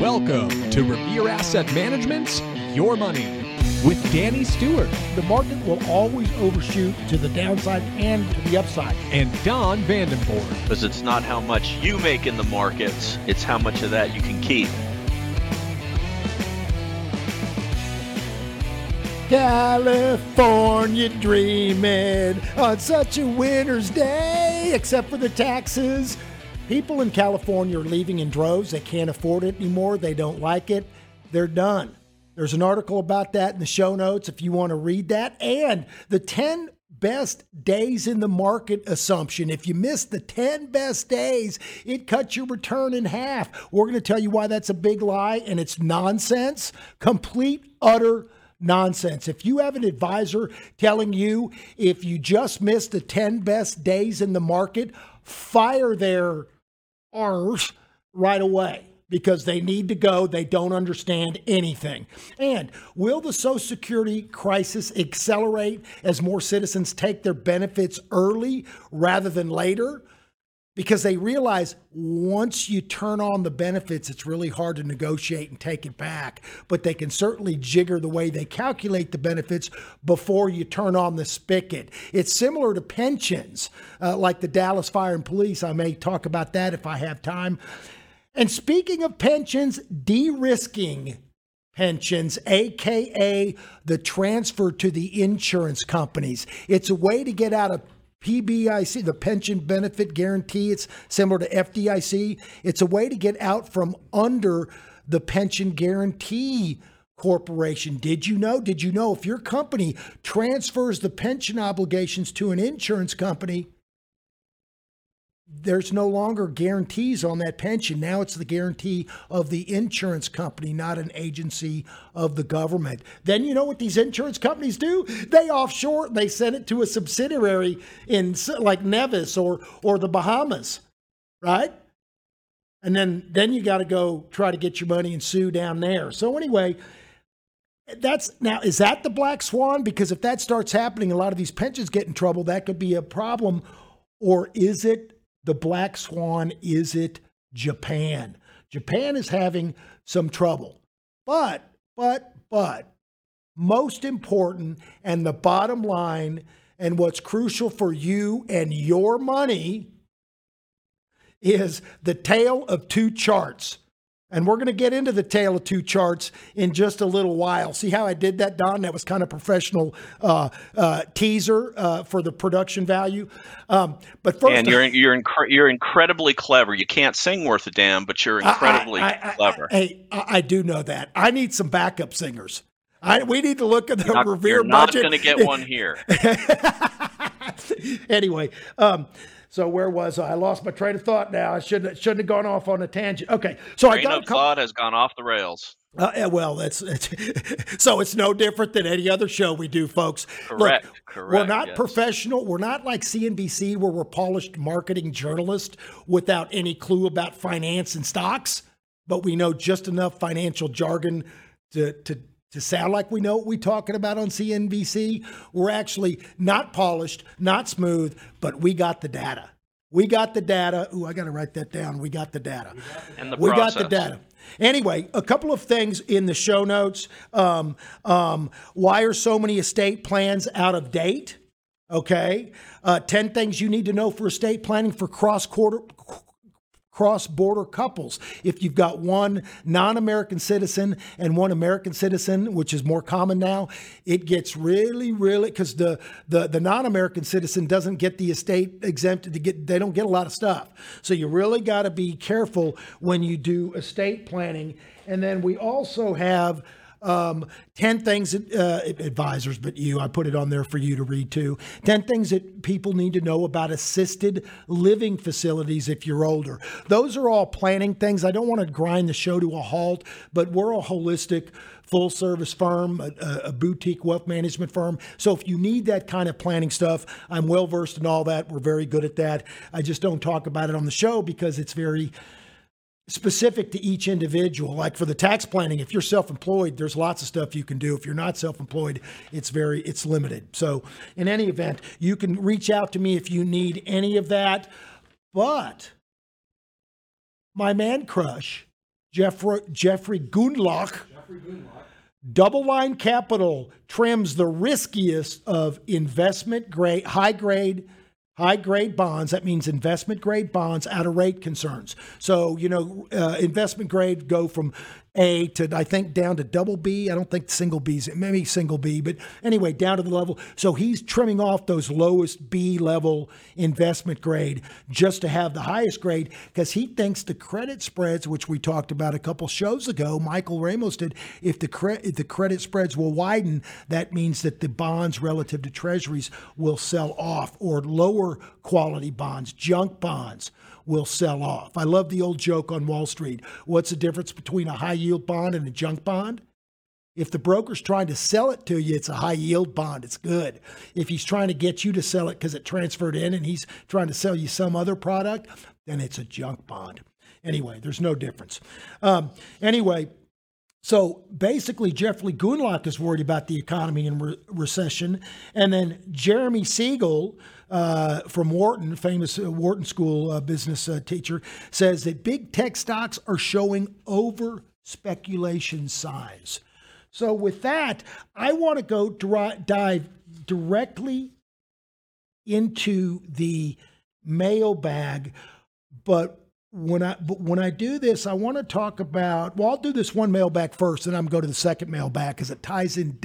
Welcome to Revere Asset Management's Your Money with Danny Stewart. The market will always overshoot to the downside and to the upside. And Don Vandenborg. Because it's not how much you make in the markets, it's how much of that you can keep. California dreaming on such a winter's day, except for the taxes. People in California are leaving in droves. They can't afford it anymore. They don't like it. They're done. There's an article about that in the show notes if you want to read that. And the 10 best days in the market assumption. If you miss the 10 best days, it cuts your return in half. We're going to tell you why that's a big lie and it's nonsense. Complete, utter nonsense. If you have an advisor telling you if you just missed the 10 best days in the market, fire their arse right away because they need to go. They don't understand anything. And will the Social Security crisis accelerate as more citizens take their benefits early rather than later? Because they realize once you turn on the benefits, it's really hard to negotiate and take it back. But they can certainly jigger the way they calculate the benefits before you turn on the spigot. It's similar to pensions, like the Dallas Fire and Police. I may talk about that if I have time. And speaking of pensions, de-risking pensions, AKA the transfer to the insurance companies. It's a way to get out of PBIC, the pension benefit guarantee. It's similar to FDIC. It's a way to get out from under the pension guarantee corporation. Did you know if your company transfers the pension obligations to an insurance company, there's no longer guarantees on that pension. Now it's the guarantee of the insurance company, not an agency of the government. Then you know what these insurance companies do? They offshore, they send it to a subsidiary in like Nevis or the Bahamas, right? And then you got to go try to get your money and sue down there. So anyway, is that the black swan? Because if that starts happening, a lot of these pensions get in trouble. That could be a problem. Or is it the black swan? Is it Japan? Japan is having some trouble. But, most important and the bottom line and what's crucial for you and your money is the tale of two charts. And we're going to get into the tale of two charts in just a little while. See how I did that, Don? That was kind of professional teaser for the production value. But first, and you're incredibly clever. You can't sing worth a damn, but you're incredibly clever. Hey, I do know that. I need some backup singers. We need to look at the Revere budget. You're not going to get one here. Anyway. So where was I? I lost my train of thought now. I shouldn't have gone off on a tangent. Okay, so I got thought has gone off the rails. Well, that's so it's no different than any other show we do, folks. Correct. Look, correct. We're not professional. We're not like CNBC where we're polished marketing journalists without any clue about finance and stocks, but we know just enough financial jargon to sound like we know what we're talking about on CNBC. We're actually not polished, not smooth, but we got the data. We got the data. Ooh, I got to write that down. We got the data. And the we process. Got the data. Anyway, a couple of things in the show notes. Why are so many estate plans out of date? Okay. 10 things you need to know for estate planning for cross-border couples. If you've got one non-American citizen and one American citizen, which is more common now, it gets really, because the non-American citizen doesn't get the estate exempted. They don't get a lot of stuff. So you really got to be careful when you do estate planning. And then we also have 10 things that advisors, but I put it on there for you to read too. 10 things that people need to know about assisted living facilities if you're older. Those are all planning things. I don't want to grind the show to a halt, but we're a holistic full-service firm, a boutique wealth management firm. So if you need that kind of planning stuff, I'm well-versed in all that. We're very good at that. I just don't talk about it on the show because it's very specific to each individual. Like for the tax planning, if you're self-employed, there's lots of stuff you can do. If you're not self-employed, it's limited. So in any event, you can reach out to me if you need any of that. But my man crush Jeffrey Gundlach. Double Line Capital trims the riskiest of investment grade, high grade bonds. That means investment grade bonds out of rate concerns. So, you know, investment grade go from A to, I think, down to double B. I don't think single B's, maybe single B, but anyway, down to the level. So he's trimming off those lowest B level investment grade just to have the highest grade, because he thinks the credit spreads, which we talked about a couple shows ago, Michael Ramos did, if the credit spreads will widen, that means that the bonds relative to treasuries will sell off, or lower quality bonds, junk bonds, will sell off. I love the old joke on Wall Street. What's the difference between a high yield bond and a junk bond? If the broker's trying to sell it to you, it's a high yield bond. It's good. If he's trying to get you to sell it because it transferred in and he's trying to sell you some other product, then it's a junk bond. Anyway, there's no difference. So basically, Jeffrey Gundlach is worried about the economy and recession. And then Jeremy Siegel from Wharton, famous Wharton School business teacher, says that big tech stocks are showing over speculation signs. So with that, I want to go dive directly into the mailbag, But when I do this, I want to talk about, well, I'll do this one mailbag first, and I'm going to the second mailbag because it ties in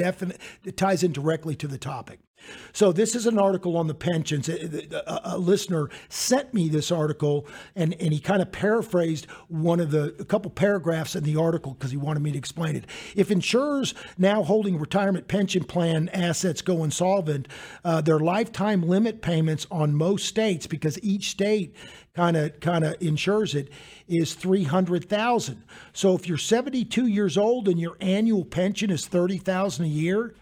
directly to the topic. So this is an article on the pensions. A listener sent me this article, and he kind of paraphrased a couple paragraphs in the article because he wanted me to explain it. If insurers now holding retirement pension plan assets go insolvent, their lifetime limit payments on most states, because each state kind of insures it, is $300,000. So if you're 72 years old and your annual pension is $30,000 a year,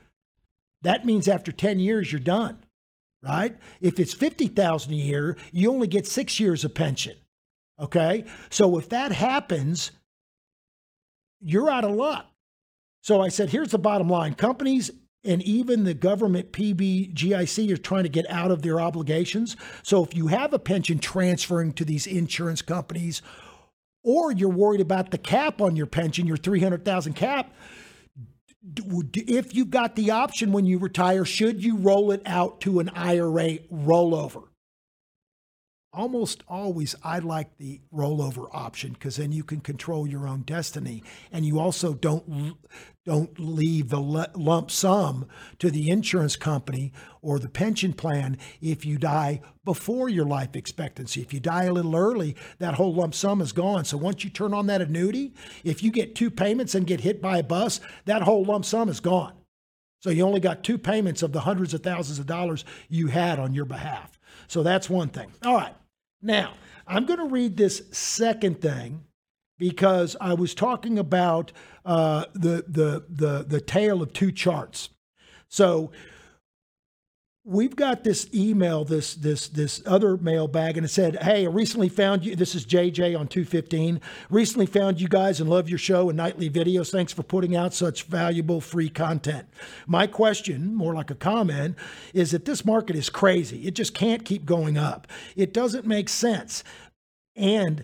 that means after 10 years, you're done, right? If it's $50,000 a year, you only get 6 years of pension, okay? So if that happens, you're out of luck. So I said, here's the bottom line. Companies and even the government PBGC are trying to get out of their obligations. So if you have a pension transferring to these insurance companies, or you're worried about the cap on your pension, your $300,000 cap, if you've got the option when you retire, should you roll it out to an IRA rollover? Almost always, I like the rollover option because then you can control your own destiny, and you also don't leave the lump sum to the insurance company or the pension plan if you die before your life expectancy. If you die a little early, that whole lump sum is gone. So once you turn on that annuity, if you get two payments and get hit by a bus, that whole lump sum is gone. So you only got two payments of the hundreds of thousands of dollars you had on your behalf. So that's one thing. All right. Now, I'm going to read this second thing because I was talking about the tale of two charts. So we've got this email, this other mailbag, and it said, hey, I recently found you. This is JJ on 215. Recently found you guys and love your show and nightly videos. Thanks for putting out such valuable free content. My question, more like a comment, is that this market is crazy. It just can't keep going up. It doesn't make sense. And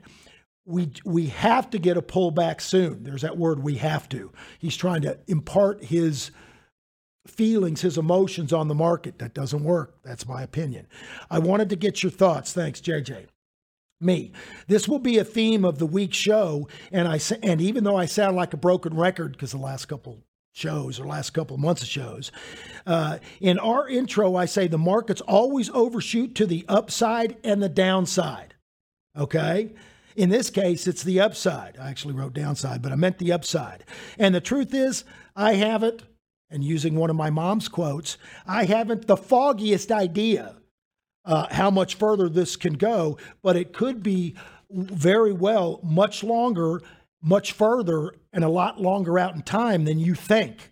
we have to get a pullback soon. There's that word, we have to. He's trying to impart his feelings, his emotions on the market. That doesn't work. That's my opinion. I wanted to get your thoughts. Thanks, JJ. Me. This will be a theme of the week's show. And even though I sound like a broken record because the last couple shows or last couple months of shows, in our intro, I say the markets always overshoot to the upside and the downside. Okay. In this case, it's the upside. I actually wrote downside, but I meant the upside. And the truth is, I haven't, and using one of my mom's quotes, I haven't the foggiest idea how much further this can go, but it could be very well much longer, much further, and a lot longer out in time than you think.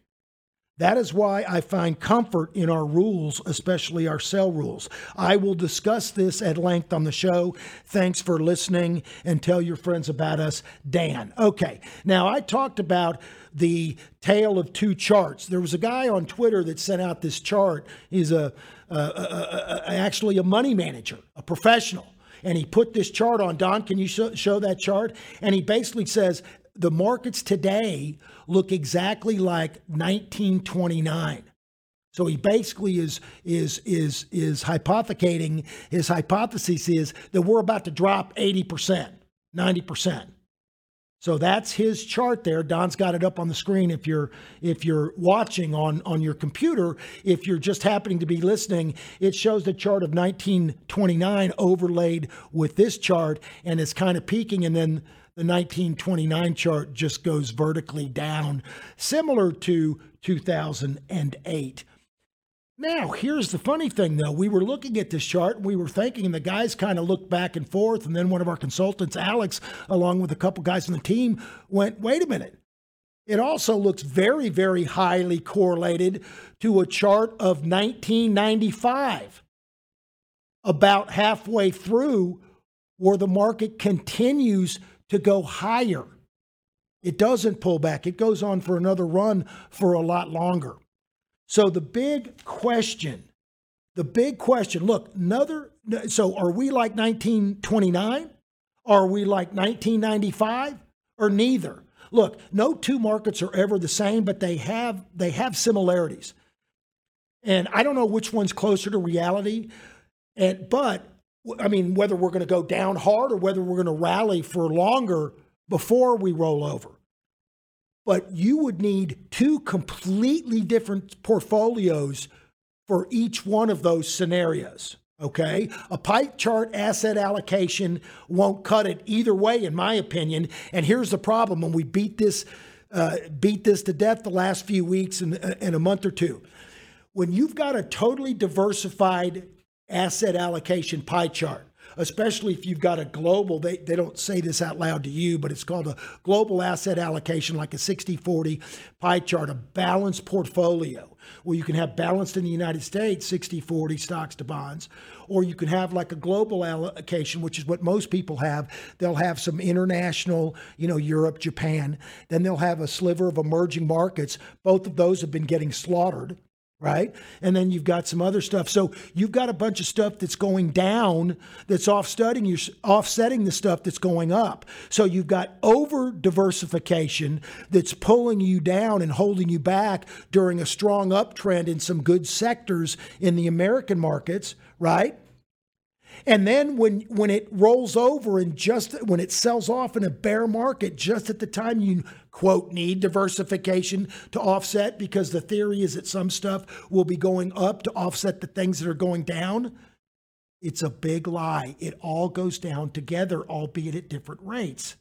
That is why I find comfort in our rules, especially our sell rules. I will discuss this at length on the show. Thanks for listening, and tell your friends about us, Dan. Okay, now I talked about the tale of two charts. There was a guy on Twitter that sent out this chart. He's actually a money manager, a professional, and he put this chart on. Don, can you show that chart? And he basically says, the markets today look exactly like 1929. So he basically is hypothecating, his hypothesis is that we're about to drop 80%, 90%. So that's his chart there. Don's got it up on the screen if you're watching on your computer. If you're just happening to be listening, it shows the chart of 1929 overlaid with this chart, and it's kind of peaking, and then the 1929 chart just goes vertically down, similar to 2008. Now, here's the funny thing, though. We were looking at this chart, and we were thinking, and the guys kind of looked back and forth, and then one of our consultants, Alex, along with a couple guys on the team, went, wait a minute. It also looks very, very highly correlated to a chart of 1995. About halfway through, where the market continues to go higher. It doesn't pull back. It goes on for another run for a lot longer. So the big question, look, so are we like 1929? Are we like 1995? Or neither? Look, no two markets are ever the same, but they have similarities. And I don't know which one's closer to reality, but I mean, whether we're going to go down hard or whether we're going to rally for longer before we roll over. But you would need two completely different portfolios for each one of those scenarios, okay? A pipe chart asset allocation won't cut it either way, in my opinion. And here's the problem, and we beat this to death the last few weeks and a month or two. When you've got a totally diversified asset allocation pie chart, especially if you've got a global, they don't say this out loud to you, but it's called a global asset allocation, like a 60-40 pie chart, a balanced portfolio, where you can have balanced in the United States, 60-40 stocks to bonds, or you can have like a global allocation, which is what most people have. They'll have some international, Europe, Japan, then they'll have a sliver of emerging markets. Both of those have been getting slaughtered, right? And then you've got some other stuff. So you've got a bunch of stuff that's going down that's offsetting the stuff that's going up. So you've got over diversification that's pulling you down and holding you back during a strong uptrend in some good sectors in the American markets, right? And then when it rolls over and just when it sells off in a bear market, just at the time you, quote, need diversification to offset, because the theory is that some stuff will be going up to offset the things that are going down. It's a big lie. It all goes down together, albeit at different rates.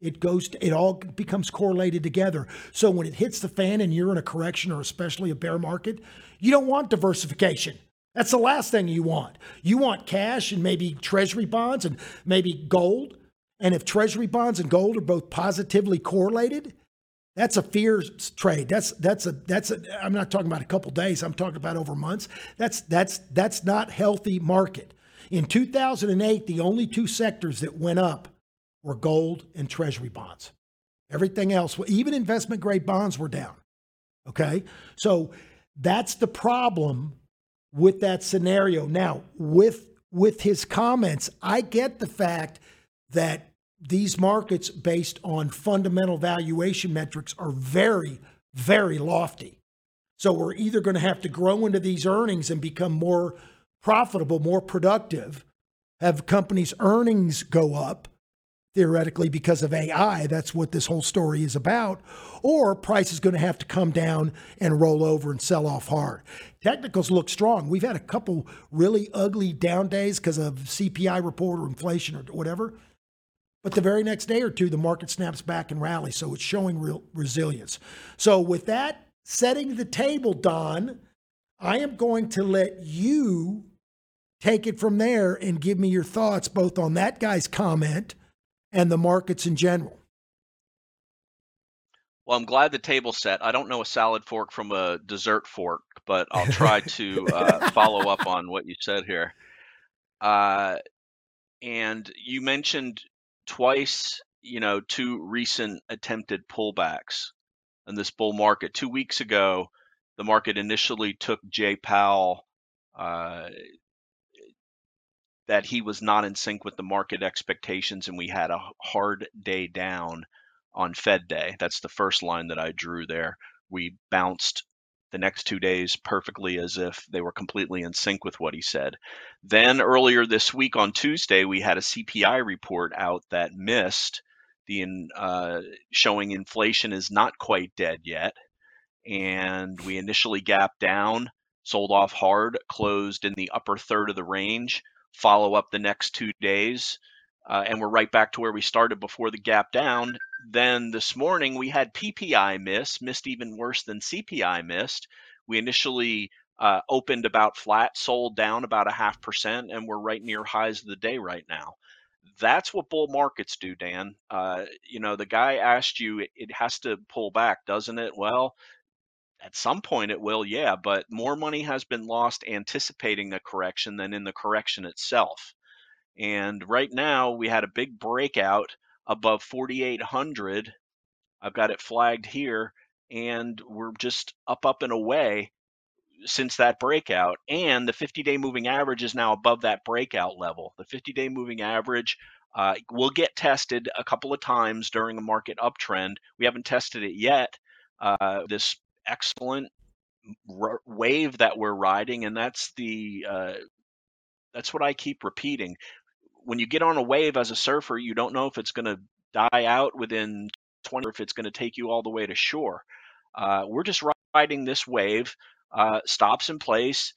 It all becomes correlated together. So when it hits the fan and you're in a correction, or especially a bear market, you don't want diversification. That's the last thing you want. You want cash and maybe treasury bonds and maybe gold. And if treasury bonds and gold are both positively correlated, that's a fear trade. That's I'm not talking about a couple days. I'm talking about over months. That's not healthy market. In 2008, the only two sectors that went up were gold and treasury bonds. Everything else, even investment grade bonds, were down. Okay. So that's the problem with that scenario. Now, with his comments, I get the fact that these markets based on fundamental valuation metrics are very, very lofty. So we're either going to have to grow into these earnings and become more profitable, more productive, have companies' earnings go up, theoretically, because of AI. That's what this whole story is about. Or price is going to have to come down and roll over and sell off hard. Technicals look strong. We've had a couple really ugly down days because of CPI report or inflation or whatever. But the very next day or two, the market snaps back and rallies. So it's showing real resilience. So with that setting the table, Don, I am going to let you take it from there and give me your thoughts both on that guy's comment and the markets in general. Well, I'm glad the table's set. I don't know a salad fork from a dessert fork, but I'll try to follow up on what you said here. And you mentioned twice, two recent attempted pullbacks in this bull market. 2 weeks ago, the market initially took Jay Powell that he was not in sync with the market expectations, and we had a hard day down on Fed Day. That's the first line that I drew there. We bounced the next 2 days perfectly as if they were completely in sync with what he said. Then earlier this week on Tuesday, we had a CPI report out that missed, showing inflation is not quite dead yet. And we initially gapped down, sold off hard, closed in the upper third of the range, follow up the next 2 days, and we're right back to where we started before the gap down. Then this morning we had PPI missed even worse than CPI missed. We initially opened about flat, sold down about 0.5%, and we're right near highs of the day right now. That's what bull markets do, Dan. You know, the guy asked you, it has to pull back, doesn't it? Well, at some point it will, yeah, but more money has been lost anticipating a correction than in the correction itself. And right now we had a big breakout above 4,800. I've got it flagged here, and we're just up and away since that breakout. And the 50-day moving average is now above that breakout level. The 50-day moving average will get tested a couple of times during a market uptrend. We haven't tested it yet. This excellent wave that we're riding, and that's the that's what I keep repeating. When you get on a wave as a surfer, you don't know if it's going to die out within 20 or if it's going to take you all the way to shore. We're just riding this wave, stops in place,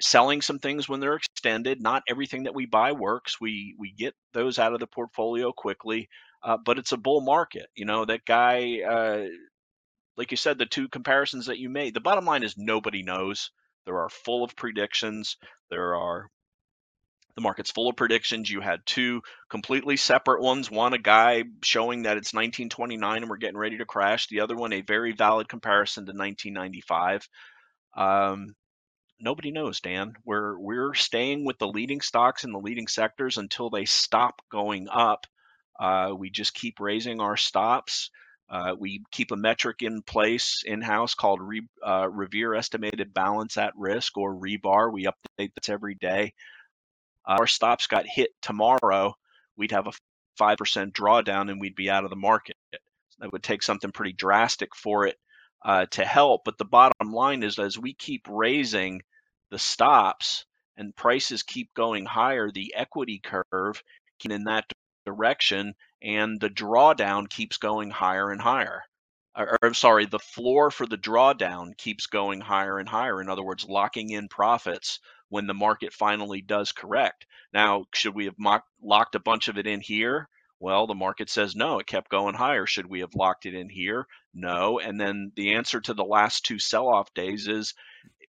selling some things when they're extended. Not everything that we buy works. We get those out of the portfolio quickly, but it's a bull market. You know, that guy, like you said, the two comparisons that you made, the bottom line is nobody knows. There are full of predictions. The market's full of predictions. You had two completely separate ones. One, a guy showing that it's 1929 and we're getting ready to crash. The other one, a very valid comparison to 1995. Nobody knows, Dan. We're staying with the leading stocks and the leading sectors until they stop going up. We just keep raising our stops. We keep a metric in place in-house called Revere Estimated Balance at Risk, or REBAR. We update this every day. Our stops got hit tomorrow, we'd have a 5% drawdown and we'd be out of the market. That would take something pretty drastic for it to help. But the bottom line is, as we keep raising the stops and prices keep going higher, the equity curve can in that direction, and the drawdown keeps going higher and higher. Or, the floor for the drawdown keeps going higher and higher. In other words, locking in profits when the market finally does correct. Now, should we have locked a bunch of it in here? Well, the market says no, it kept going higher. Should we have locked it in here? No. And then the answer to the last two sell-off days is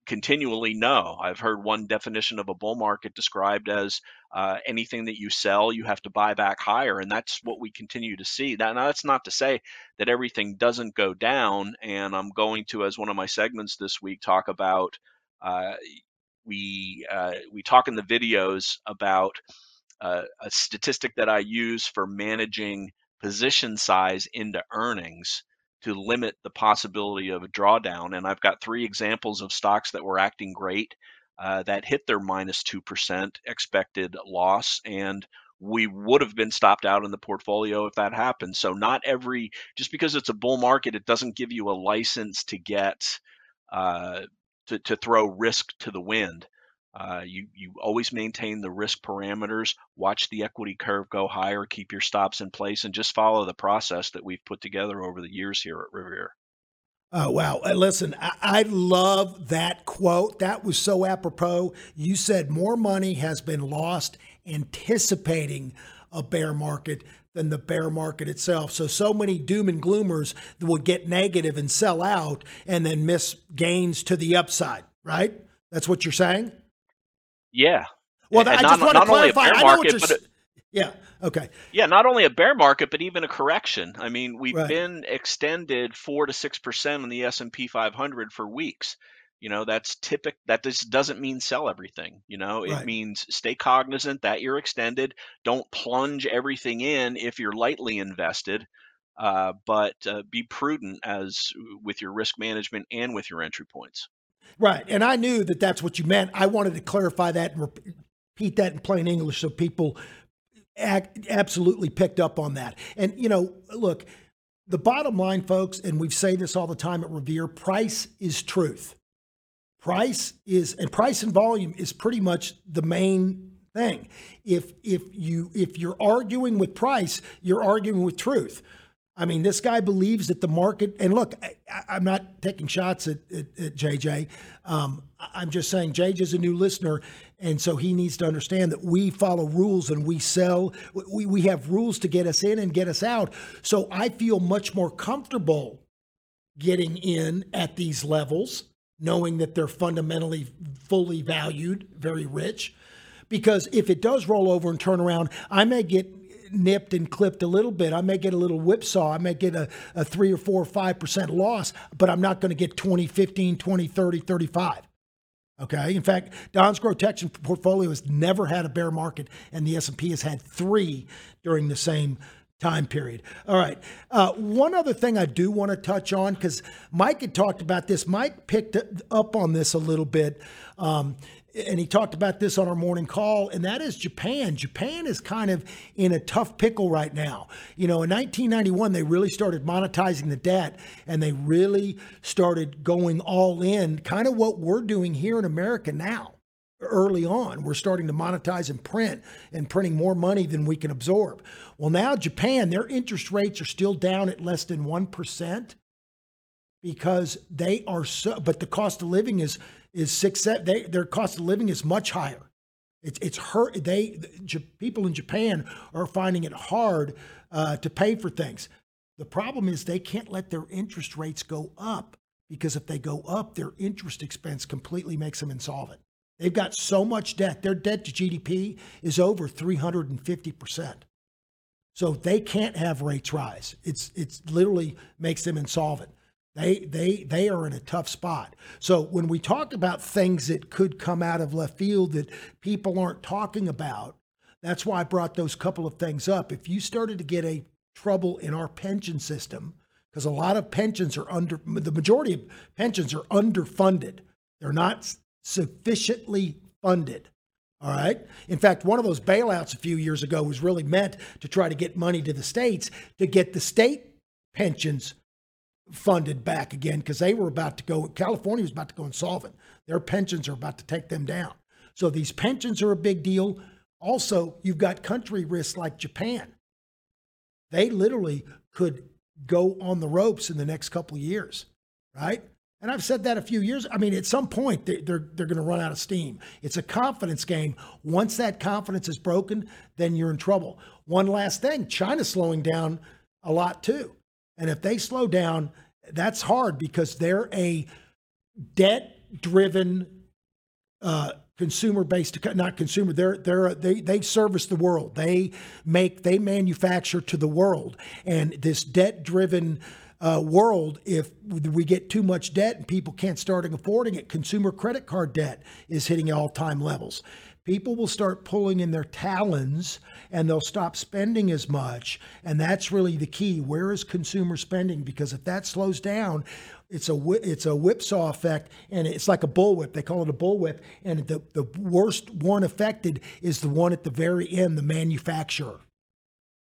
continually no. I've heard one definition of a bull market described as anything that you sell, you have to buy back higher. And that's what we continue to see. Now, that's not to say that everything doesn't go down. And I'm going to, as one of my segments this week, talk about we talk in the videos about a statistic that I use for managing position size into earnings to limit the possibility of a drawdown. And I've got three examples of stocks that were acting great that hit their minus 2% expected loss. And we would have been stopped out in the portfolio if that happened. So just because it's a bull market, it doesn't give you a license to get, to throw risk to the wind. You always maintain the risk parameters, watch the equity curve go higher, keep your stops in place, and just follow the process that we've put together over the years here at Revere. Oh, wow. Listen, I love that quote. That was so apropos. You said more money has been lost anticipating a bear market than the bear market itself. So many doom and gloomers that will get negative and sell out and then miss gains to the upside, right? That's what you're saying? Yeah. Well, I just want to clarify. I know what you're saying. Yeah. Okay. Yeah. Not only a bear market, but even a correction. I mean, we've been extended 4 to 6% on the S&P 500 for weeks. You know, that's typical. That this doesn't mean sell everything. You know, it means stay cognizant that you're extended. Don't plunge everything in if you're lightly invested, but be prudent as with your risk management and with your entry points. Right. And I knew that that's what you meant. I wanted to clarify that and repeat that in plain English so people absolutely picked up on that. And, you know, look, The bottom line, folks, and we say this all the time at Revere, price is truth. Price and volume is pretty much the main thing. If you're arguing with price, you're arguing with truth. I mean, this guy believes that the market, and look, I'm not taking shots at JJ. I'm just saying JJ's a new listener, and so he needs to understand that we follow rules and we sell. We have rules to get us in and get us out. So I feel much more comfortable getting in at these levels, knowing that they're fundamentally fully valued, very rich, because if it does roll over and turn around, I may get nipped and clipped a little bit. I may get a little whipsaw. I may get a 3 or 4 or 5% loss, but I'm not going to get 20, 15, 20, 30, 35. Okay. In fact, Don's growth protection portfolio has never had a bear market, and the S&P has had 3 during the same time period. All right. One other thing I do want to touch on, because Mike had talked about this. Mike picked up on this a little bit. And he talked about this on our morning call, and that is Japan. Japan is kind of in a tough pickle right now. You know, in 1991, they really started monetizing the debt, and they really started going all in, kind of what we're doing here in America now. Early on, we're starting to monetize and print, and printing more money than we can absorb. Well, now Japan, their interest rates are still down at less than 1%. Because they are so, but the cost of living is 6%. Their cost of living is much higher. It's hurt. People in Japan are finding it hard to pay for things. The problem is they can't let their interest rates go up, because if they go up, their interest expense completely makes them insolvent. They've got so much debt. Their debt to GDP is over 350%. So they can't have rates rise. It's literally makes them insolvent. They are in a tough spot. So when we talk about things that could come out of left field that people aren't talking about, that's why I brought those couple of things up. If you started to get a trouble in our pension system, because a lot of pensions are the majority of pensions are underfunded. They're not sufficiently funded. All right. In fact, one of those bailouts a few years ago was really meant to try to get money to the states to get the state pensions funded back again, because they were about to go, California was about to go insolvent. Their pensions are about to take them down. So these pensions are a big deal. Also, you've got country risks like Japan. They literally could go on the ropes in the next couple of years, right? And I've said that a few years. I mean, at some point, they're going to run out of steam. It's a confidence game. Once that confidence is broken, then you're in trouble. One last thing, China's slowing down a lot too. And if they slow down, that's hard, because they're a debt-driven consumer-based, not consumer. They service the world. They manufacture to the world. And this debt-driven world, if we get too much debt and people can't start affording it, consumer credit card debt is hitting all-time levels. People will start pulling in their talons, and they'll stop spending as much. And that's really the key. Where is consumer spending? Because if that slows down, it's a whipsaw effect, and it's like a bullwhip. They call it a bullwhip. And the worst one affected is the one at the very end, the manufacturer.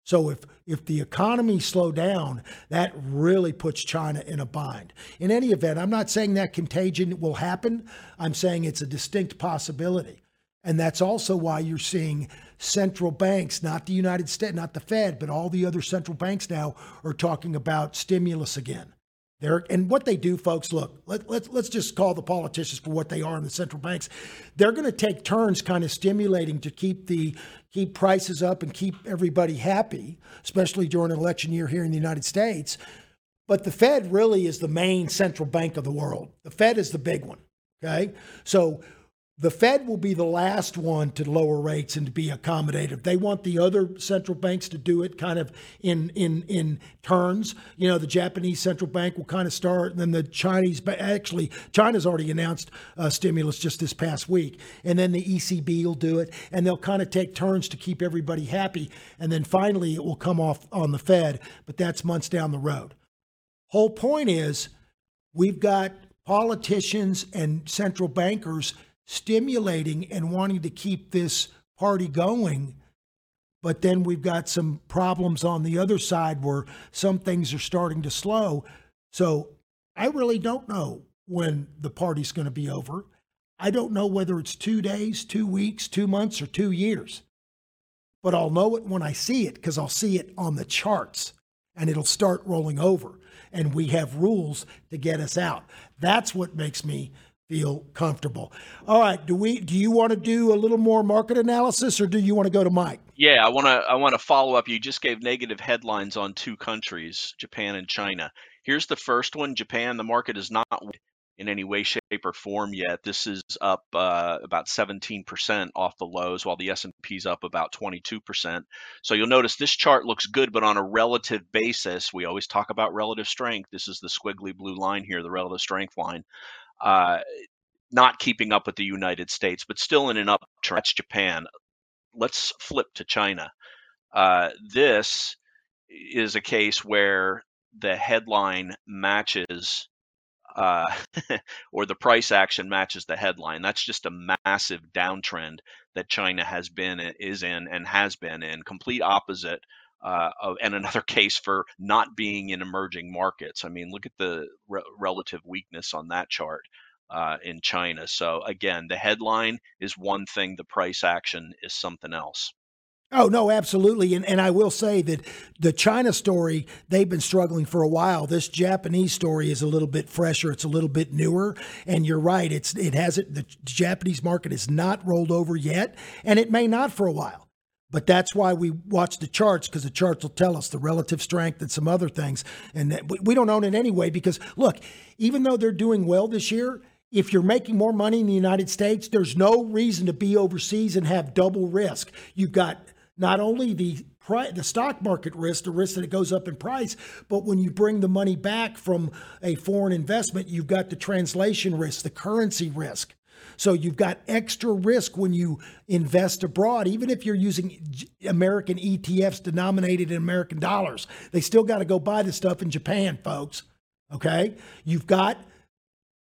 So if the economy slow down, that really puts China in a bind. In any event, I'm not saying that contagion will happen. I'm saying it's a distinct possibility. And that's also why you're seeing central banks, not the United States, not the Fed, but all the other central banks now are talking about stimulus again. And what they do, folks, look, let's just call the politicians for what they are in the central banks. They're going to take turns kind of stimulating to keep prices up and keep everybody happy, especially during an election year here in the United States. But the Fed really is the main central bank of the world. The Fed is the big one, okay? So the Fed will be the last one to lower rates and to be accommodative. They want the other central banks to do it kind of in turns. You know, the Japanese central bank will kind of start, and then the Chinese, actually, China's already announced stimulus just this past week. And then the ECB will do it, and they'll kind of take turns to keep everybody happy. And then finally, it will come off on the Fed, but that's months down the road. Whole point is we've got politicians and central bankers stimulating and wanting to keep this party going, But then we've got some problems on the other side where some things are starting to slow. So I really don't know when the party's going to be over. I don't know whether it's 2 days, 2 weeks, 2 months, or 2 years. But I'll know it when I see it, because I'll see it on the charts, and it'll start rolling over. And we have rules to get us out. That's what makes me feel comfortable. All right, do you want to do a little more market analysis, or do you want to go to Mike? Yeah, I want to follow up. You just gave negative headlines on two countries, Japan and China. Here's the first one, Japan. The market is not in any way, shape, or form yet. This is up about 17% off the lows, while the S&P's up about 22%. So you'll notice this chart looks good, but on a relative basis, we always talk about relative strength. This is the squiggly blue line here, the relative strength line. Not keeping up with the United States, but still in an uptrend. That's Japan. Let's flip to China. This is a case where the headline matches or the price action matches the headline. That's just a massive downtrend that China has been in, complete opposite and another case for not being in emerging markets. I mean, look at the relative weakness on that chart in China. So again, the headline is one thing, the price action is something else. Oh, no, absolutely. And I will say that the China story, they've been struggling for a while. This Japanese story is a little bit fresher. It's a little bit newer. And you're right. The Japanese market is not rolled over yet, and it may not for a while. But that's why we watch the charts, because the charts will tell us the relative strength and some other things. And that we don't own it anyway, because, look, even though they're doing well this year, if you're making more money in the United States, there's no reason to be overseas and have double risk. You've got not only the stock market risk, the risk that it goes up in price, but when you bring the money back from a foreign investment, you've got the translation risk, the currency risk. So you've got extra risk when you invest abroad, even if you're using American ETFs denominated in American dollars. They still got to go buy the stuff in Japan, folks. Okay? You've got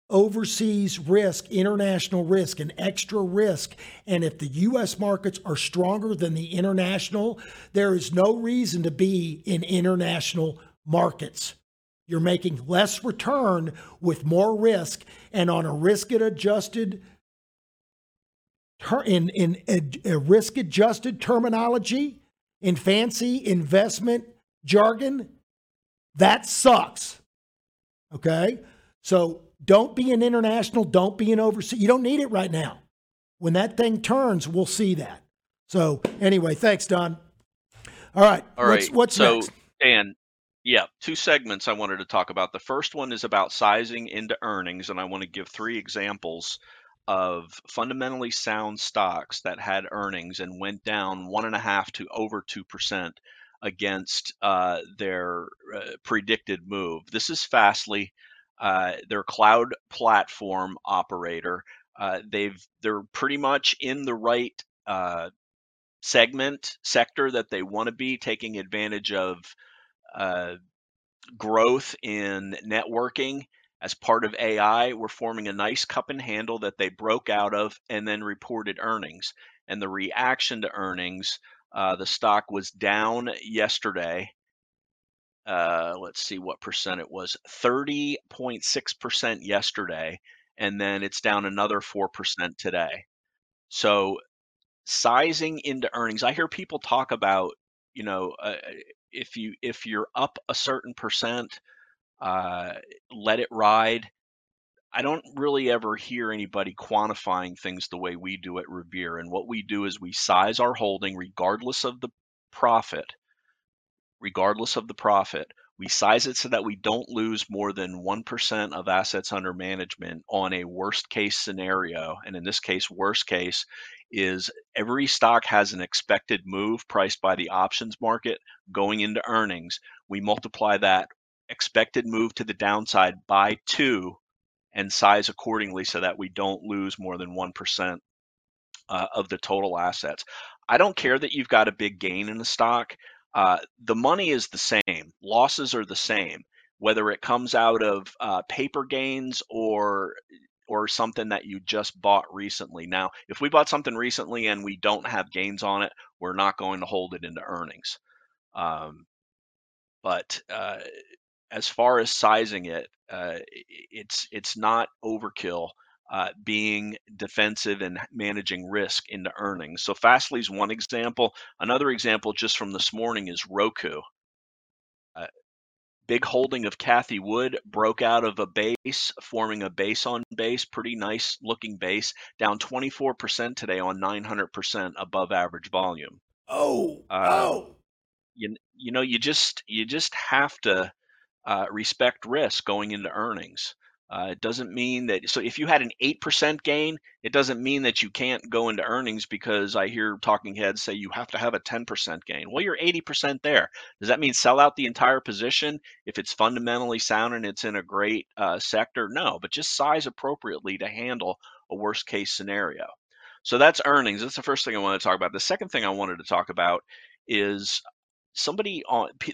overseas risk, international risk, and extra risk. And if the U.S. markets are stronger than the international, there is no reason to be in international markets. You're making less return with more risk, and on a risk-adjusted in a risk-adjusted terminology, in fancy investment jargon, that sucks. Okay? So don't be an international, don't be an overseas. You don't need it right now. When that thing turns, we'll see that. So anyway, thanks, Don. All right. What's next? Dan, yeah, two segments I wanted to talk about. The first one is about sizing into earnings, and I want to give three examples of fundamentally sound stocks that had earnings and went down 1.5% to over 2% against their predicted move. This is Fastly. Their cloud platform operator. They're pretty much in the right sector that they want to be, taking advantage of growth in networking as part of AI. We're forming a nice cup and handle that they broke out of, and then reported earnings. And the reaction to earnings, the stock was down yesterday. Let's see what percent it was, 30.6% yesterday, and then it's down another 4% today. So sizing into earnings, I hear people talk about, if you're up a certain percent, let it ride. I don't really ever hear anybody quantifying things the way we do at Revere. And what we do is we size our holding regardless of the profit. We size it so that we don't lose more than 1% of assets under management on a worst case scenario. And in this case, worst case is every stock has an expected move priced by the options market going into earnings. We multiply that expected move to the downside by 2 and size accordingly so that we don't lose more than 1% of the total assets. I don't care that you've got a big gain in the stock. The money is the same. Losses are the same, whether it comes out of paper gains or or something that you just bought recently. Now, if we bought something recently and we don't have gains on it, we're not going to hold it into earnings. But as far as sizing it, it's not overkill being defensive and managing risk into earnings. So Fastly's one example. Another example just from this morning is Roku. Big holding of Cathie Wood, broke out of a base, forming a base on base, pretty nice looking base, down 24% today on 900% above average volume. You know, you just have to respect risk going into earnings. It doesn't mean that, so if you had an 8% gain, it doesn't mean that you can't go into earnings, because I hear talking heads say you have to have a 10% gain. Well, you're 80% there. Does that mean sell out the entire position if it's fundamentally sound and it's in a great sector? No, but just size appropriately to handle a worst case scenario. So that's earnings. That's the first thing I wanted to talk about. The second thing I wanted to talk about is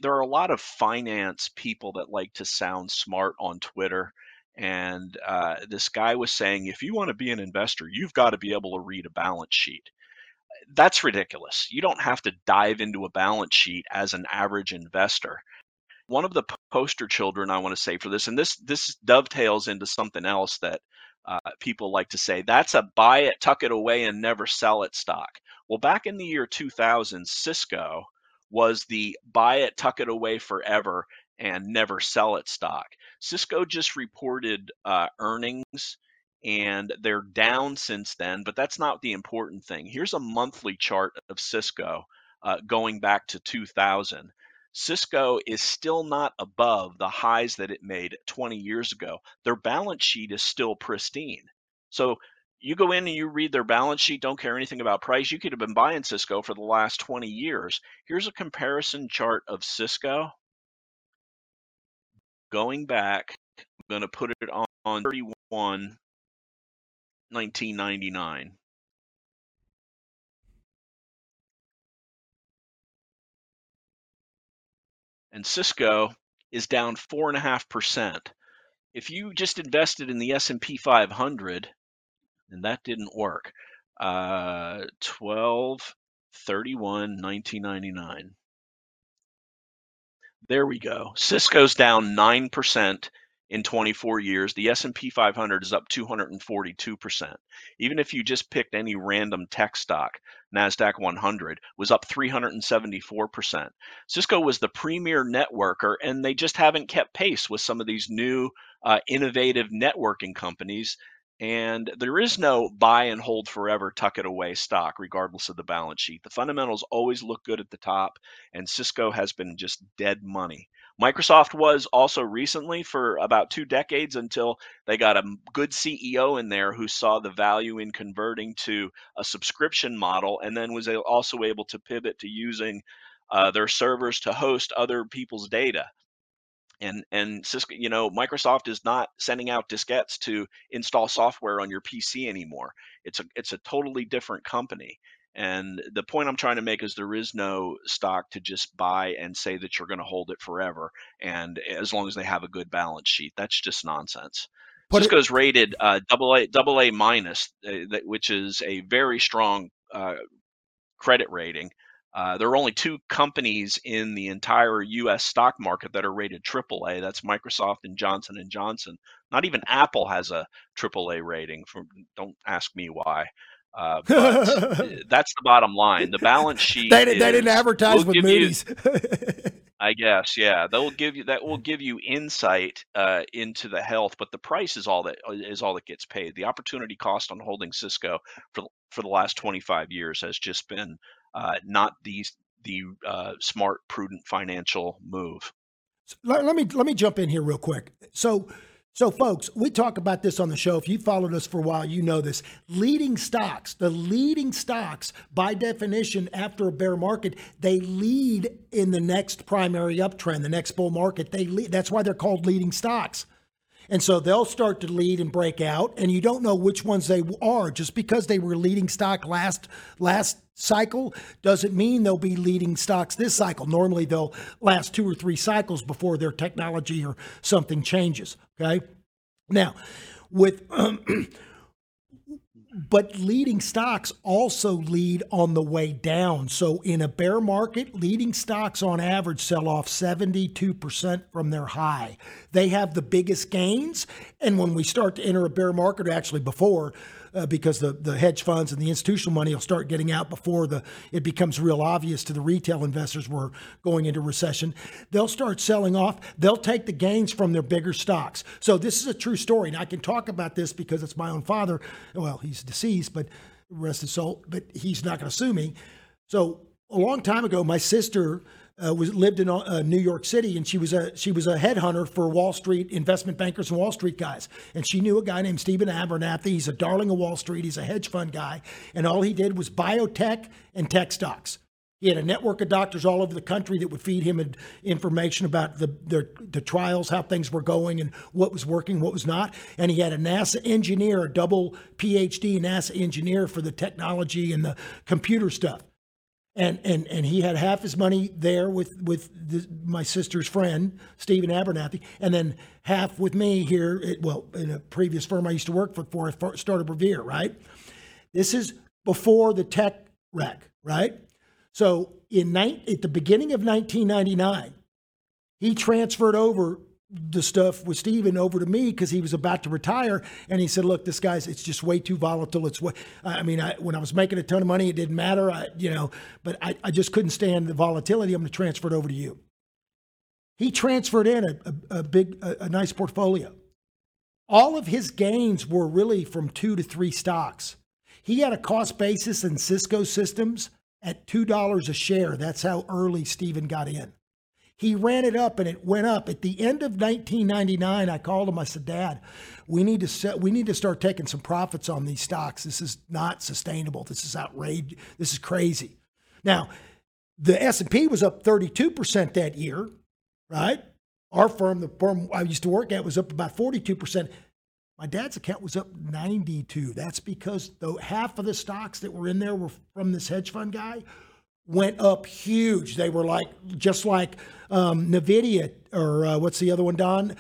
there are a lot of finance people that like to sound smart on Twitter. And this guy was saying, if you want to be an investor, you've got to be able to read a balance sheet. That's ridiculous. You don't have to dive into a balance sheet as an average investor. One of the poster children, I want to say, for this, and this dovetails into something else that people like to say, that's a buy it, tuck it away, and never sell it stock. Well, back in the year 2000, Cisco was the buy it, tuck it away forever, and never sell it stock. Cisco just reported earnings, and they're down since then, but that's not the important thing. Here's a monthly chart of Cisco going back to 2000. Cisco is still not above the highs that it made 20 years ago. Their balance sheet is still pristine. So you go in and you read their balance sheet, don't care anything about price. You could have been buying Cisco for the last 20 years. Here's a comparison chart of Cisco. Going back, I'm going to put it on 31/1999. And Cisco is down 4.5%. If you just invested in the S&P 500, and that didn't work, 12/31/1999. There we go. Cisco's down 9% in 24 years. The S&P 500 is up 242%. Even if you just picked any random tech stock, NASDAQ 100 was up 374%. Cisco was the premier networker, and they just haven't kept pace with some of these new innovative networking companies. And there is no buy and hold forever, tuck it away stock, regardless of the balance sheet. The fundamentals always look good at the top, and Cisco has been just dead money. Microsoft was also recently for about 2 decades, until they got a good CEO in there who saw the value in converting to a subscription model, and then was also able to pivot to using their servers to host other people's data. And Cisco, you know, Microsoft is not sending out diskettes to install software on your PC anymore. It's a totally different company. And the point I'm trying to make is there is no stock to just buy and say that you're going to hold it forever, and as long as they have a good balance sheet. That's just nonsense. Cisco's rated AA-, which is a very strong credit rating. There are only 2 companies in the entire U.S. stock market that are rated AAA. That's Microsoft and Johnson & Johnson. Not even Apple has a AAA rating. Don't ask me why. But that's the bottom line. The balance sheet. They didn't advertise with Moody's. I guess, yeah. That will give you insight into the health, but the price is all that gets paid. The opportunity cost on holding Cisco for the last 25 years has just been not the smart, prudent financial move. Let me jump in here real quick. So folks, we talk about this on the show. If you followed us for a while, you know this. Leading stocks, the leading stocks, by definition, after a bear market, they lead in the next primary uptrend, the next bull market. They lead. That's why they're called leading stocks. And so they'll start to lead and break out, and you don't know which ones they are. Just because they were leading stock last cycle doesn't mean they'll be leading stocks this cycle. Normally, they'll last 2 or 3 cycles before their technology or something changes, okay? Now, with but leading stocks also lead on the way down. So in a bear market, leading stocks on average sell off 72% from their high. They have the biggest gains. And when we start to enter a bear market, or actually before, because the hedge funds and the institutional money will start getting out before it becomes real obvious to the retail investors we're going into recession, they'll start selling off. They'll take the gains from their bigger stocks. So this is a true story, and I can talk about this because it's my own father. Well, he's deceased, but rest his soul, but he's not going to sue me. So a long time ago, my sister lived in New York City, and she was a headhunter for Wall Street investment bankers and Wall Street guys. And she knew a guy named Stephen Abernathy. He's a darling of Wall Street. He's a hedge fund guy, and all he did was biotech and tech stocks. He had a network of doctors all over the country that would feed him information about the trials, how things were going, and what was working, what was not. And he had a NASA engineer, a double PhD NASA engineer for the technology and the computer stuff. And he had half his money there with my sister's friend, Stephen Abernathy, and then half with me here in a previous firm I used to work for before I started Revere, right? This is before the tech wreck, right? So at the beginning of 1999, he transferred over the stuff with Stephen over to me because he was about to retire. And he said, look, this guy's, it's just way too volatile. When I was making a ton of money, it didn't matter. But I just couldn't stand the volatility. I'm going to transfer it over to you. He transferred in a nice portfolio. All of his gains were really from 2 to 3 stocks. He had a cost basis in Cisco Systems at $2 a share. That's how early Stephen got in. He ran it up and it went up. At the end of 1999, I called him. I said, Dad, we need to start taking some profits on these stocks. This is not sustainable. This is outrageous. This is crazy. Now, the S&P was up 32% that year, right? Our firm, the firm I used to work at, was up about 42%. My dad's account was up 92%. That's because half of the stocks that were in there were from this hedge fund guy. Went up huge. They were like Nvidia or what's the other one, Don?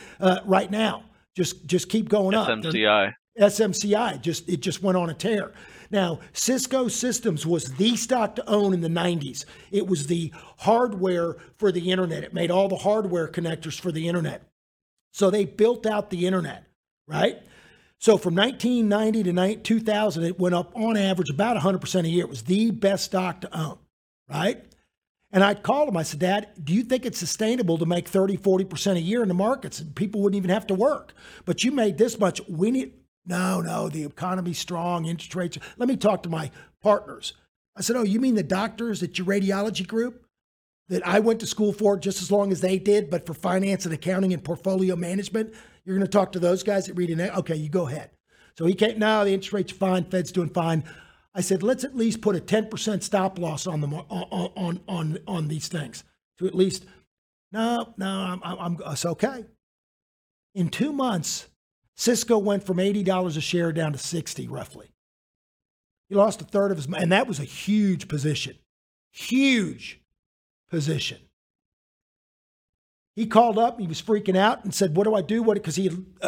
Right now, just keep going up. SMCI. It just went on a tear. Now, Cisco Systems was the stock to own in the 90s. It was the hardware for the internet. It made all the hardware connectors for the internet. So they built out the internet, right? So from 1990 to 2000, it went up on average about 100% a year. It was the best stock to own. Right? And I called him. I said, Dad, do you think it's sustainable to make 30-40% a year in the markets? And people wouldn't even have to work. But you made this much. We need, no, the economy's strong, interest rates. Let me talk to my partners. I said, oh, you mean the doctors at your radiology group that I went to school for just as long as they did, but for finance and accounting and portfolio management? You're going to talk to those guys at reading that? Okay, you go ahead. So he can't, no, the interest rates are fine. Fed's doing fine. I said, let's at least put a 10% stop loss on these things to at least. It's okay. In 2 months, Cisco went from $80 a share down to $60 roughly. He lost a third of his, and that was a huge position. He called up, he was freaking out and said, "What do I do?" Because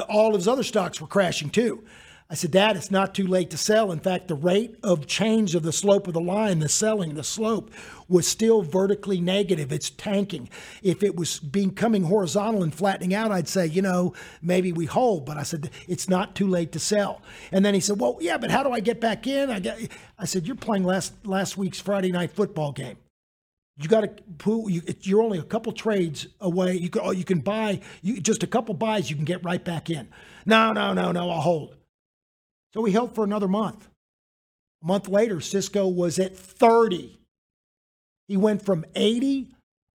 all his other stocks were crashing too. I said, Dad, it's not too late to sell. In fact, the rate of change of the slope of the line, the slope was still vertically negative. It's tanking. If it was coming horizontal and flattening out, I'd say, maybe we hold. But I said, it's not too late to sell. And then he said, well, yeah, but how do I get back in? I said, you're playing last week's Friday night football game. You got to, you're only a couple trades away. You can buy just a couple buys. You can get right back in. No, I'll hold. So we held for another month. A month later, Cisco was at 30. He went from 80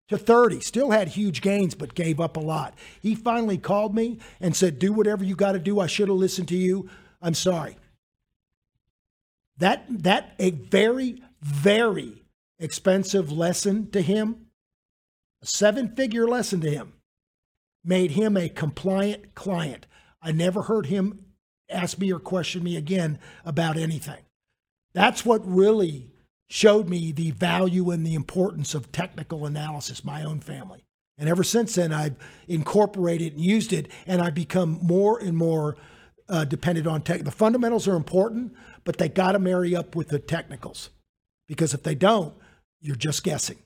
to 30. Still had huge gains, but gave up a lot. He finally called me and said, do whatever you got to do. I should have listened to you. I'm sorry. That a very, very expensive lesson to him, a 7-figure lesson to him, made him a compliant client. I never heard him ask me or question me again about anything. That's what really showed me the value and the importance of technical analysis, my own family. And ever since then, I've incorporated and used it, and I've become more and more dependent on tech. The fundamentals are important, but they got to marry up with the technicals, because if they don't, you're just guessing.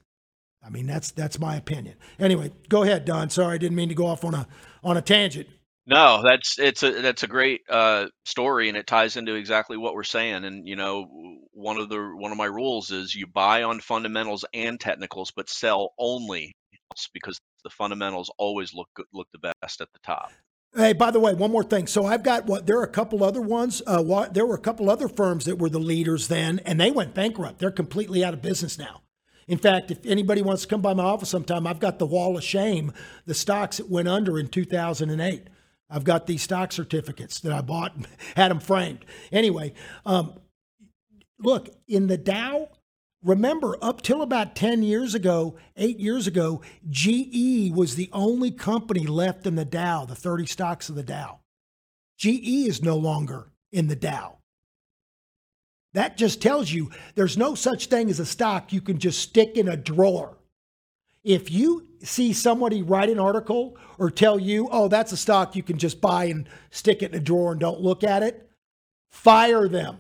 I mean, that's my opinion. Anyway, go ahead, Don. Sorry, I didn't mean to go off on a tangent. No, that's a great story, and it ties into exactly what we're saying. And you know, one of my rules is you buy on fundamentals and technicals, but sell only because the fundamentals always look the best at the top. Hey, by the way, one more thing. So I've got there are a couple other ones. There were a couple other firms that were the leaders then, and they went bankrupt. They're completely out of business now. In fact, if anybody wants to come by my office sometime, I've got the wall of shame, the stocks that went under in 2008. I've got these stock certificates that I bought and had them framed. Anyway, look, in the Dow, remember, up till about 8 years ago, GE was the only company left in the Dow, the 30 stocks of the Dow. GE is no longer in the Dow. That just tells you there's no such thing as a stock you can just stick in a drawer. If you see somebody write an article or tell you, oh, that's a stock you can just buy and stick it in a drawer and don't look at it, fire them,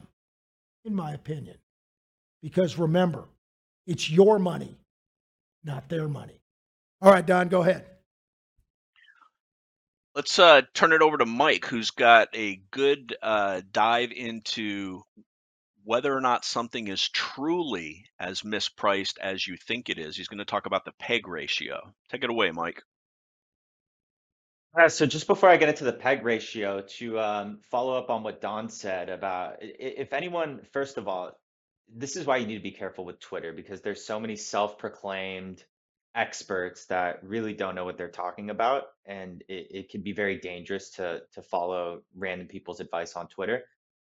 in my opinion. Because remember, it's your money, not their money. All right, Don, go ahead. Let's turn it over to Mike, who's got a good dive into whether or not something is truly as mispriced as you think it is. He's going to talk about the PEG ratio. Take it away, Mike. So just before I get into the PEG ratio, to follow up on what Don said about, if anyone, first of all, this is why you need to be careful with Twitter, because there's so many self-proclaimed experts that really don't know what they're talking about. And it can be very dangerous to follow random people's advice on Twitter.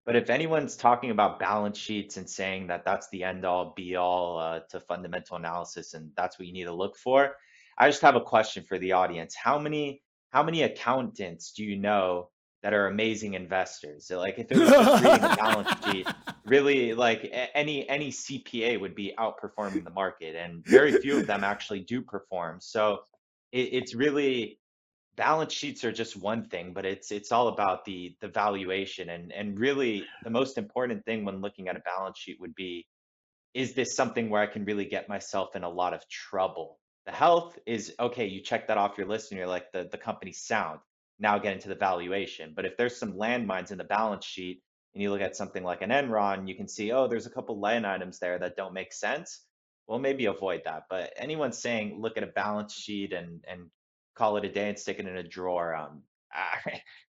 But if anyone's talking about balance sheets and saying that that's the end all be all to fundamental analysis, and that's what you need to look for, I just have a question for the audience. How many accountants do you know that are amazing investors? So like, if it was just reading the balance sheet, really, like any CPA would be outperforming the market, and very few of them actually do perform. So it's really, balance sheets are just one thing, but it's all about the valuation, and really the most important thing when looking at a balance sheet would be, is this something where I can really get myself in a lot of trouble? The health is okay, you check that off your list and you're like, the company's sound. Now get into the valuation. But if there's some landmines in the balance sheet and you look at something like an Enron, you can see, oh, there's a couple line items there that don't make sense. Well, maybe avoid that. But anyone saying look at a balance sheet and call it a day and stick it in a drawer.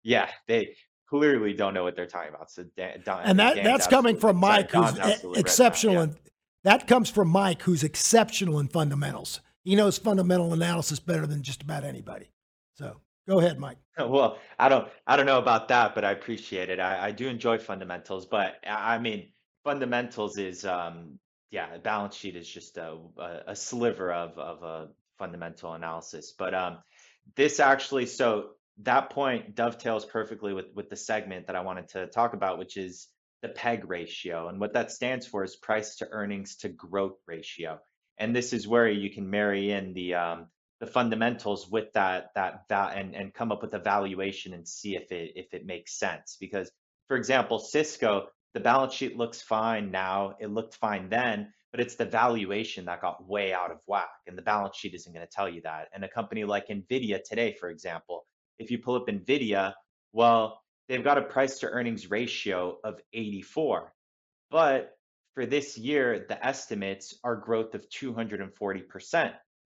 Yeah, they clearly don't know what they're talking about. So that's coming from Mike, who's exceptional. And that comes from Mike, who's exceptional in fundamentals. He knows fundamental analysis better than just about anybody. So go ahead, Mike. Well, I don't know about that, but I appreciate it. I do enjoy fundamentals, but I mean, fundamentals is, a balance sheet is just a sliver of a fundamental analysis. But this actually, so that point dovetails perfectly with the segment that I wanted to talk about, which is the PEG ratio. And what that stands for is price to earnings to growth ratio. And this is where you can marry in the fundamentals with that and come up with a valuation and see if it makes sense. Because, for example, Cisco, the balance sheet looks fine now, it looked fine then, but it's the valuation that got way out of whack, and the balance sheet isn't going to tell you that. And a company like Nvidia today, for example, if you pull up Nvidia, well, they've got a price to earnings ratio of 84, but for this year, the estimates are growth of 240%.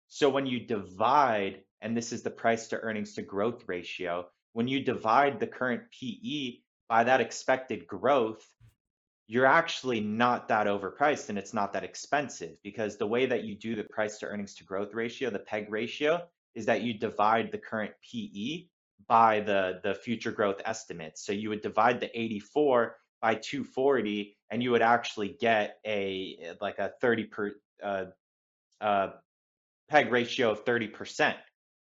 So when you divide, and this is the price to earnings to growth ratio, when you divide the current PE by that expected growth, you're actually not that overpriced, and it's not that expensive, because the way that you do the price to earnings to growth ratio, the PEG ratio, is that you divide the current PE by the future growth estimates. So you would divide the 84 by 240, and you would actually get a 30 PEG ratio of 30%.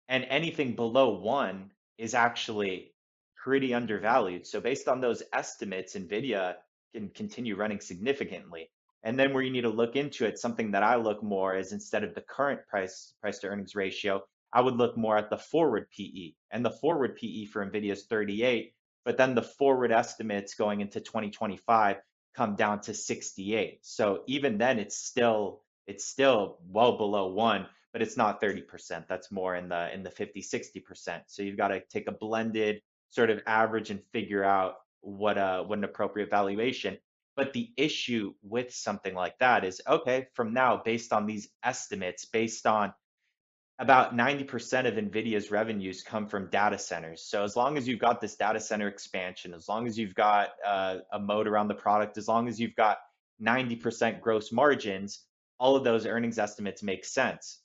And anything below 1 is actually pretty undervalued. So based on those estimates, Nvidia can continue running significantly. And then where you need to look into it, something that I look more is, instead of the current price to earnings ratio, I would look more at the forward PE. And the forward PE for Nvidia is 38. but then the forward estimates going into 2025 come down to 68. So even then, it's still well below one, but it's not 30%. That's more in the 50, 60%. So you've got to take a blended sort of average and figure out what an appropriate valuation. But the issue with something like that is, okay, from now, based on these estimates, based on about 90% of Nvidia's revenues come from data centers. So as long as you've got this data center expansion, as long as you've got a moat around the product, as long as you've got 90% gross margins, all of those earnings estimates make sense.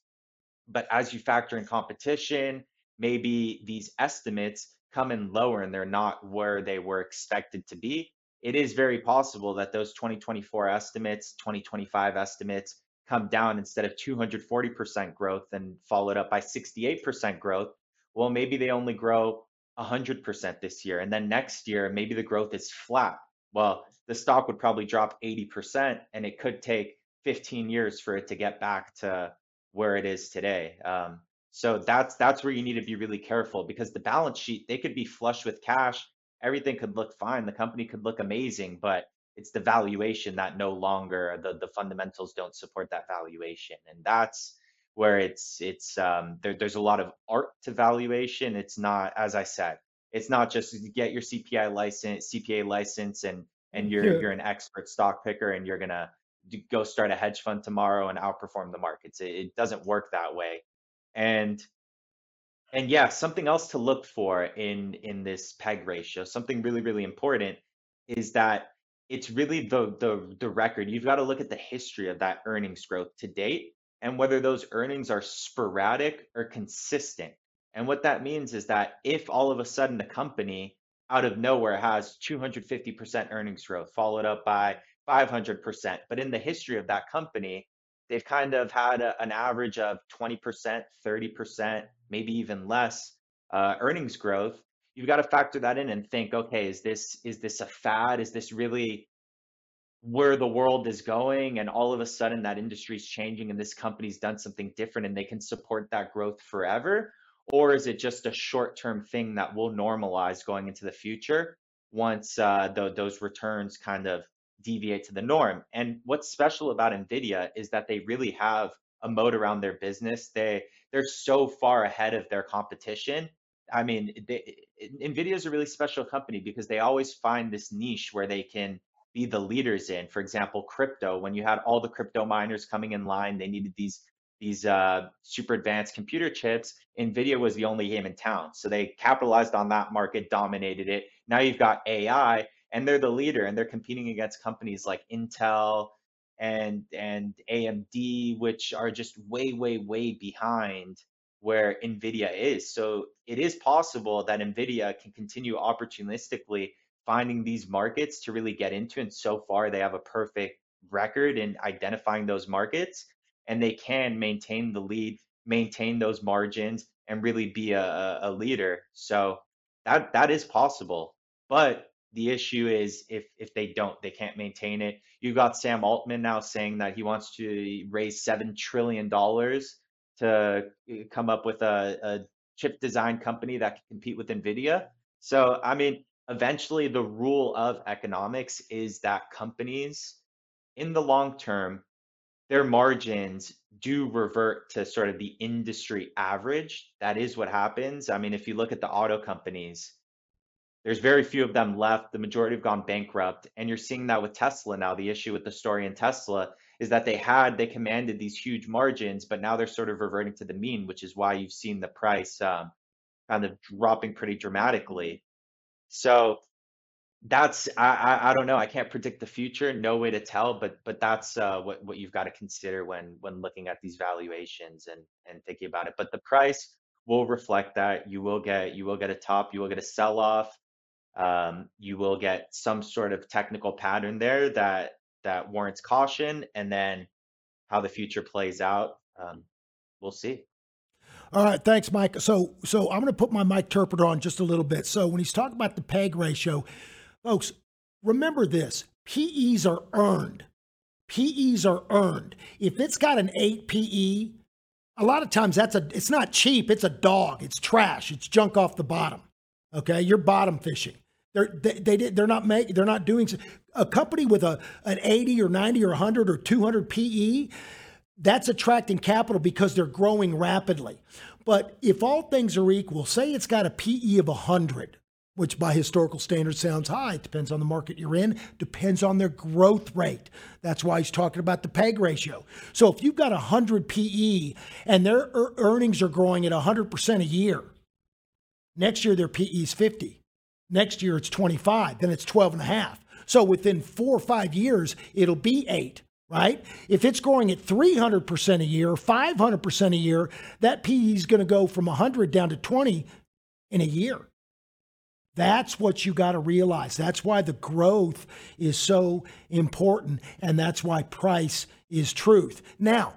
But as you factor in competition, maybe these estimates come in lower and they're not where they were expected to be. It is very possible that those 2024 estimates, 2025 estimates come down instead of 240% growth and followed up by 68% growth. Well, maybe they only grow 100% this year. And then next year, maybe the growth is flat. Well, the stock would probably drop 80%, and it could take 15 years for it to get back to where it is today. So that's where you need to be really careful, because the balance sheet, they could be flush with cash. Everything could look fine. The company could look amazing, but it's the valuation that no longer, the fundamentals don't support that valuation. And that's where there's a lot of art to valuation. It's not, as I said, it's not just get your CPA license and you're an expert stock picker and you're going to go start a hedge fund tomorrow and outperform the markets. It doesn't work that way. And yeah, something else to look for in this PEG ratio, something really, really important, is that it's really the record. You've got to look at the history of that earnings growth to date and whether those earnings are sporadic or consistent. And what that means is that if all of a sudden the company out of nowhere has 250% earnings growth followed up by 500%, but in the history of that company, they've kind of had an average of 20%, 30%, maybe even less earnings growth. You've got to factor that in and think, okay, is this a fad? Is this really where the world is going? And all of a sudden that industry is changing and this company's done something different and they can support that growth forever? Or is it just a short-term thing that will normalize going into the future once those returns kind of deviate to the norm? And what's special about Nvidia is that they really have a moat around their business. They're so far ahead of their competition. I mean, Nvidia is a really special company because they always find this niche where they can be the leaders in. For example, crypto. When you had all the crypto miners coming in line, they needed these super advanced computer chips. Nvidia was the only game in town, so they capitalized on that market, dominated it. Now you've got AI, and they're the leader, and they're competing against companies like Intel and AMD, which are just way, way, way behind where Nvidia is. So it is possible that Nvidia can continue opportunistically finding these markets to really get into. And so far, they have a perfect record in identifying those markets, and they can maintain the lead, maintain those margins, and really be a leader. So that is possible. But the issue is if they don't, they can't maintain it. You've got Sam Altman now saying that he wants to raise $7 trillion to come up with a chip design company that can compete with Nvidia. So, I mean, eventually the rule of economics is that companies in the long term, their margins do revert to sort of the industry average. That is what happens. I mean, if you look at the auto companies, there's very few of them left. The majority have gone bankrupt. And you're seeing that with Tesla now. The issue with the story in Tesla is that they commanded these huge margins, but now they're sort of reverting to the mean, which is why you've seen the price kind of dropping pretty dramatically. So I don't know. I can't predict the future. No way to tell, but that's what you've got to consider when looking at these valuations and thinking about it. But the price will reflect that. You will get a top, you will get a sell-off. You will get some sort of technical pattern there that warrants caution, and then how the future plays out, we'll see. All right, thanks, Mike. So I'm going to put my Mike Terpiter on just a little bit. So when he's talking about the PEG ratio, folks, remember this: PEs are earned. PEs are earned. If it's got an 8 PE, a lot of times it's not cheap. It's a dog. It's trash. It's junk off the bottom. Okay, you're bottom fishing. They're not doing a company with an 80 or 90 or 100 or 200 PE. That's attracting capital because they're growing rapidly. But if all things are equal, say it's got a PE of 100, which by historical standards sounds high. It depends on the market you're in, depends on their growth rate. That's why he's talking about the PEG ratio. So if you've got 100 PE and their earnings are growing at 100% a year, next year their PE is 50. Next year it's 25, then it's 12.5. So within 4 or 5 years, it'll be 8. Right? If it's growing at 300% a year, 500% a year, that PE is going to go from 100 down to 20 in a year. That's what you got to realize. That's why the growth is so important, and that's why price is truth. Now,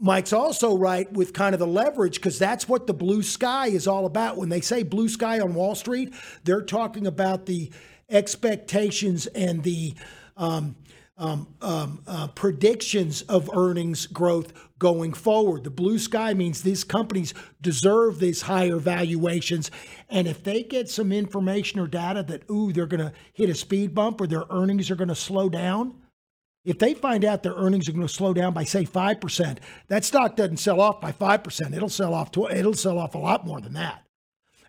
Mike's also right with kind of the leverage, because that's what the blue sky is all about. When they say blue sky on Wall Street, they're talking about the expectations and the predictions of earnings growth going forward. The blue sky means these companies deserve these higher valuations. And if they get some information or data that, they're going to hit a speed bump or their earnings are going to slow down, if they find out their earnings are going to slow down by, say, 5%, that stock doesn't sell off by 5%. It'll sell off a lot more than that.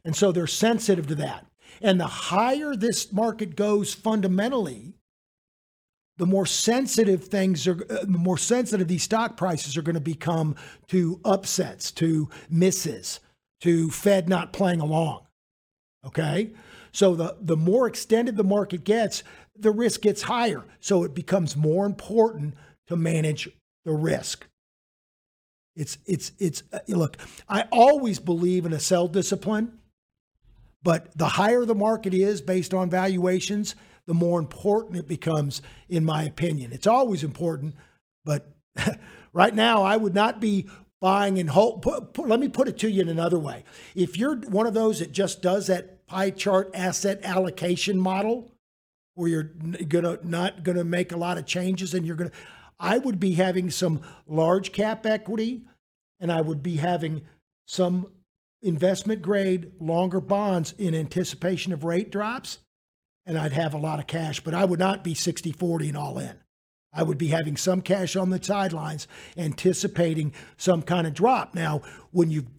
And so they're sensitive to that. And the higher this market goes fundamentally, the more sensitive the more sensitive these stock prices are going to become to upsets, to misses, to Fed not playing along. Okay? So the more extended the market gets, the risk gets higher. So it becomes more important to manage the risk. Look, I always believe in a sell discipline, but the higher the market is based on valuations, the more important it becomes, in my opinion. It's always important, but right now I would not be buying and hold. Let me put it to you in another way. If you're one of those that just does that pie chart asset allocation model, where you're not gonna make a lot of changes, and I would be having some large cap equity, and I would be having some investment grade longer bonds in anticipation of rate drops. And I'd have a lot of cash, but I would not be 60-40 and all in. I would be having some cash on the sidelines, anticipating some kind of drop. Now, when you're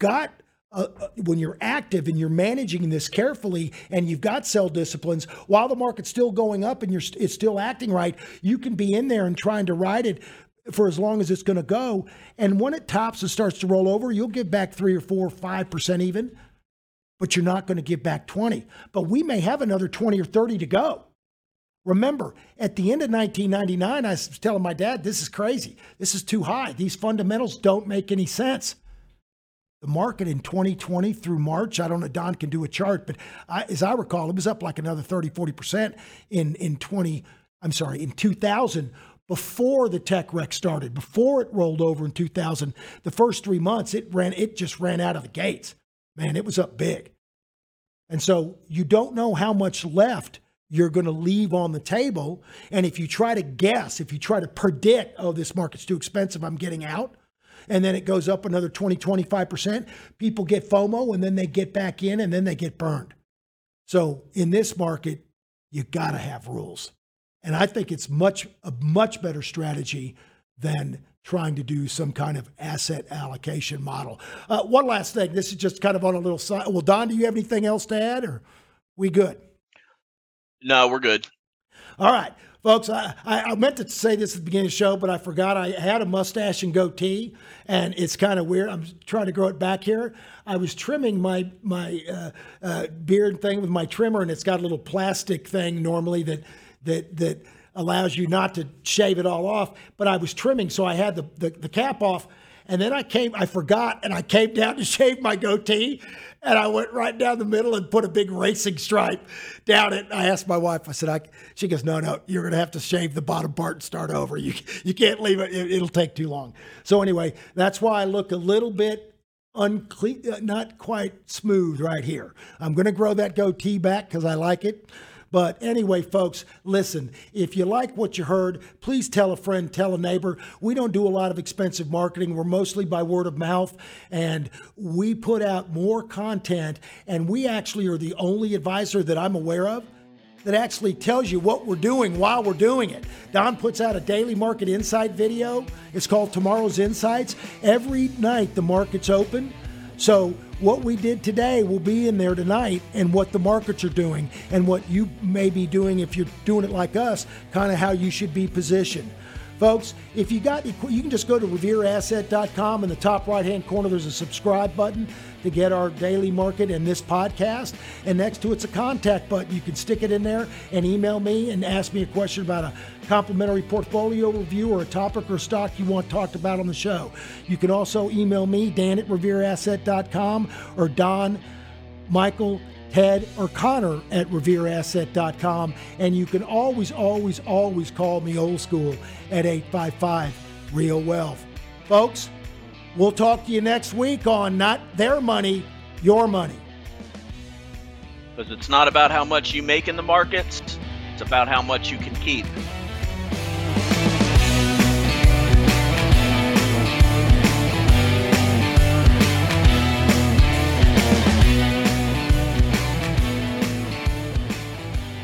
active and you're managing this carefully, and you've got sell disciplines, while the market's still going up and it's still acting right, you can be in there and trying to ride it for as long as it's going to go. And when it tops and starts to roll over, you'll give back 3 or 4 or 5% even. But you're not going to give back 20. But we may have another 20 or 30 to go. Remember, at the end of 1999, I was telling my dad, this is crazy. This is too high. These fundamentals don't make any sense. The market in 2020 through March, I don't know, Don can do a chart, but as I recall, it was up like another 30, 40% in 2000, before the tech wreck started, before it rolled over in 2000. The first 3 months, it just ran out of the gates. Man, it was up big. And so you don't know how much left you're going to leave on the table. And if you try to guess, if you try to predict, this market's too expensive, I'm getting out. And then it goes up another 20, 25%. People get FOMO, and then they get back in, and then they get burned. So in this market, you got to have rules. And I think it's a much better strategy than trying to do some kind of asset allocation model. One last thing. This is just kind of on a little side. Well, Don, do you have anything else to add, or we good? No, we're good. All right, folks. I meant to say this at the beginning of the show, but I forgot. I had a mustache and goatee, and it's kind of weird. I'm trying to grow it back here. I was trimming my beard thing with my trimmer, and it's got a little plastic thing normally that allows you not to shave it all off, but I was trimming, so I had the cap off, and then I came down to shave my goatee, and I went right down the middle and put a big racing stripe down it. I asked my wife, I said, she goes, no, you're going to have to shave the bottom part and start over. You can't leave it. It'll take too long. So anyway, that's why I look a little bit unclean, not quite smooth right here. I'm going to grow that goatee back because I like it. But anyway, folks, listen, if you like what you heard, please tell a friend, tell a neighbor. We don't do a lot of expensive marketing. We're mostly by word of mouth, and we put out more content, and we actually are the only advisor that I'm aware of that actually tells you what we're doing while we're doing it. Don puts out a daily market insight video. It's called Tomorrow's Insights. Every night the market's open. So what we did today will be in there tonight, and what the markets are doing and what you may be doing if you're doing it like us, kind of how you should be positioned. Folks, if you got, you can just go to revereasset.com. In the top right-hand corner, there's a subscribe button to get our daily market and this podcast. And next to it's a contact button. You can stick it in there and email me and ask me a question about a complimentary portfolio review or a topic or stock you want talked about on the show. You can also email me, dan@revereasset.com, or Don, Michael, Ted, or Connor at revereasset.com. And you can always, always, always call me old school at 855-REAL-WEALTH. Folks, we'll talk to you next week on Not Their Money, Your Money. Because it's not about how much you make in the markets, it's about how much you can keep.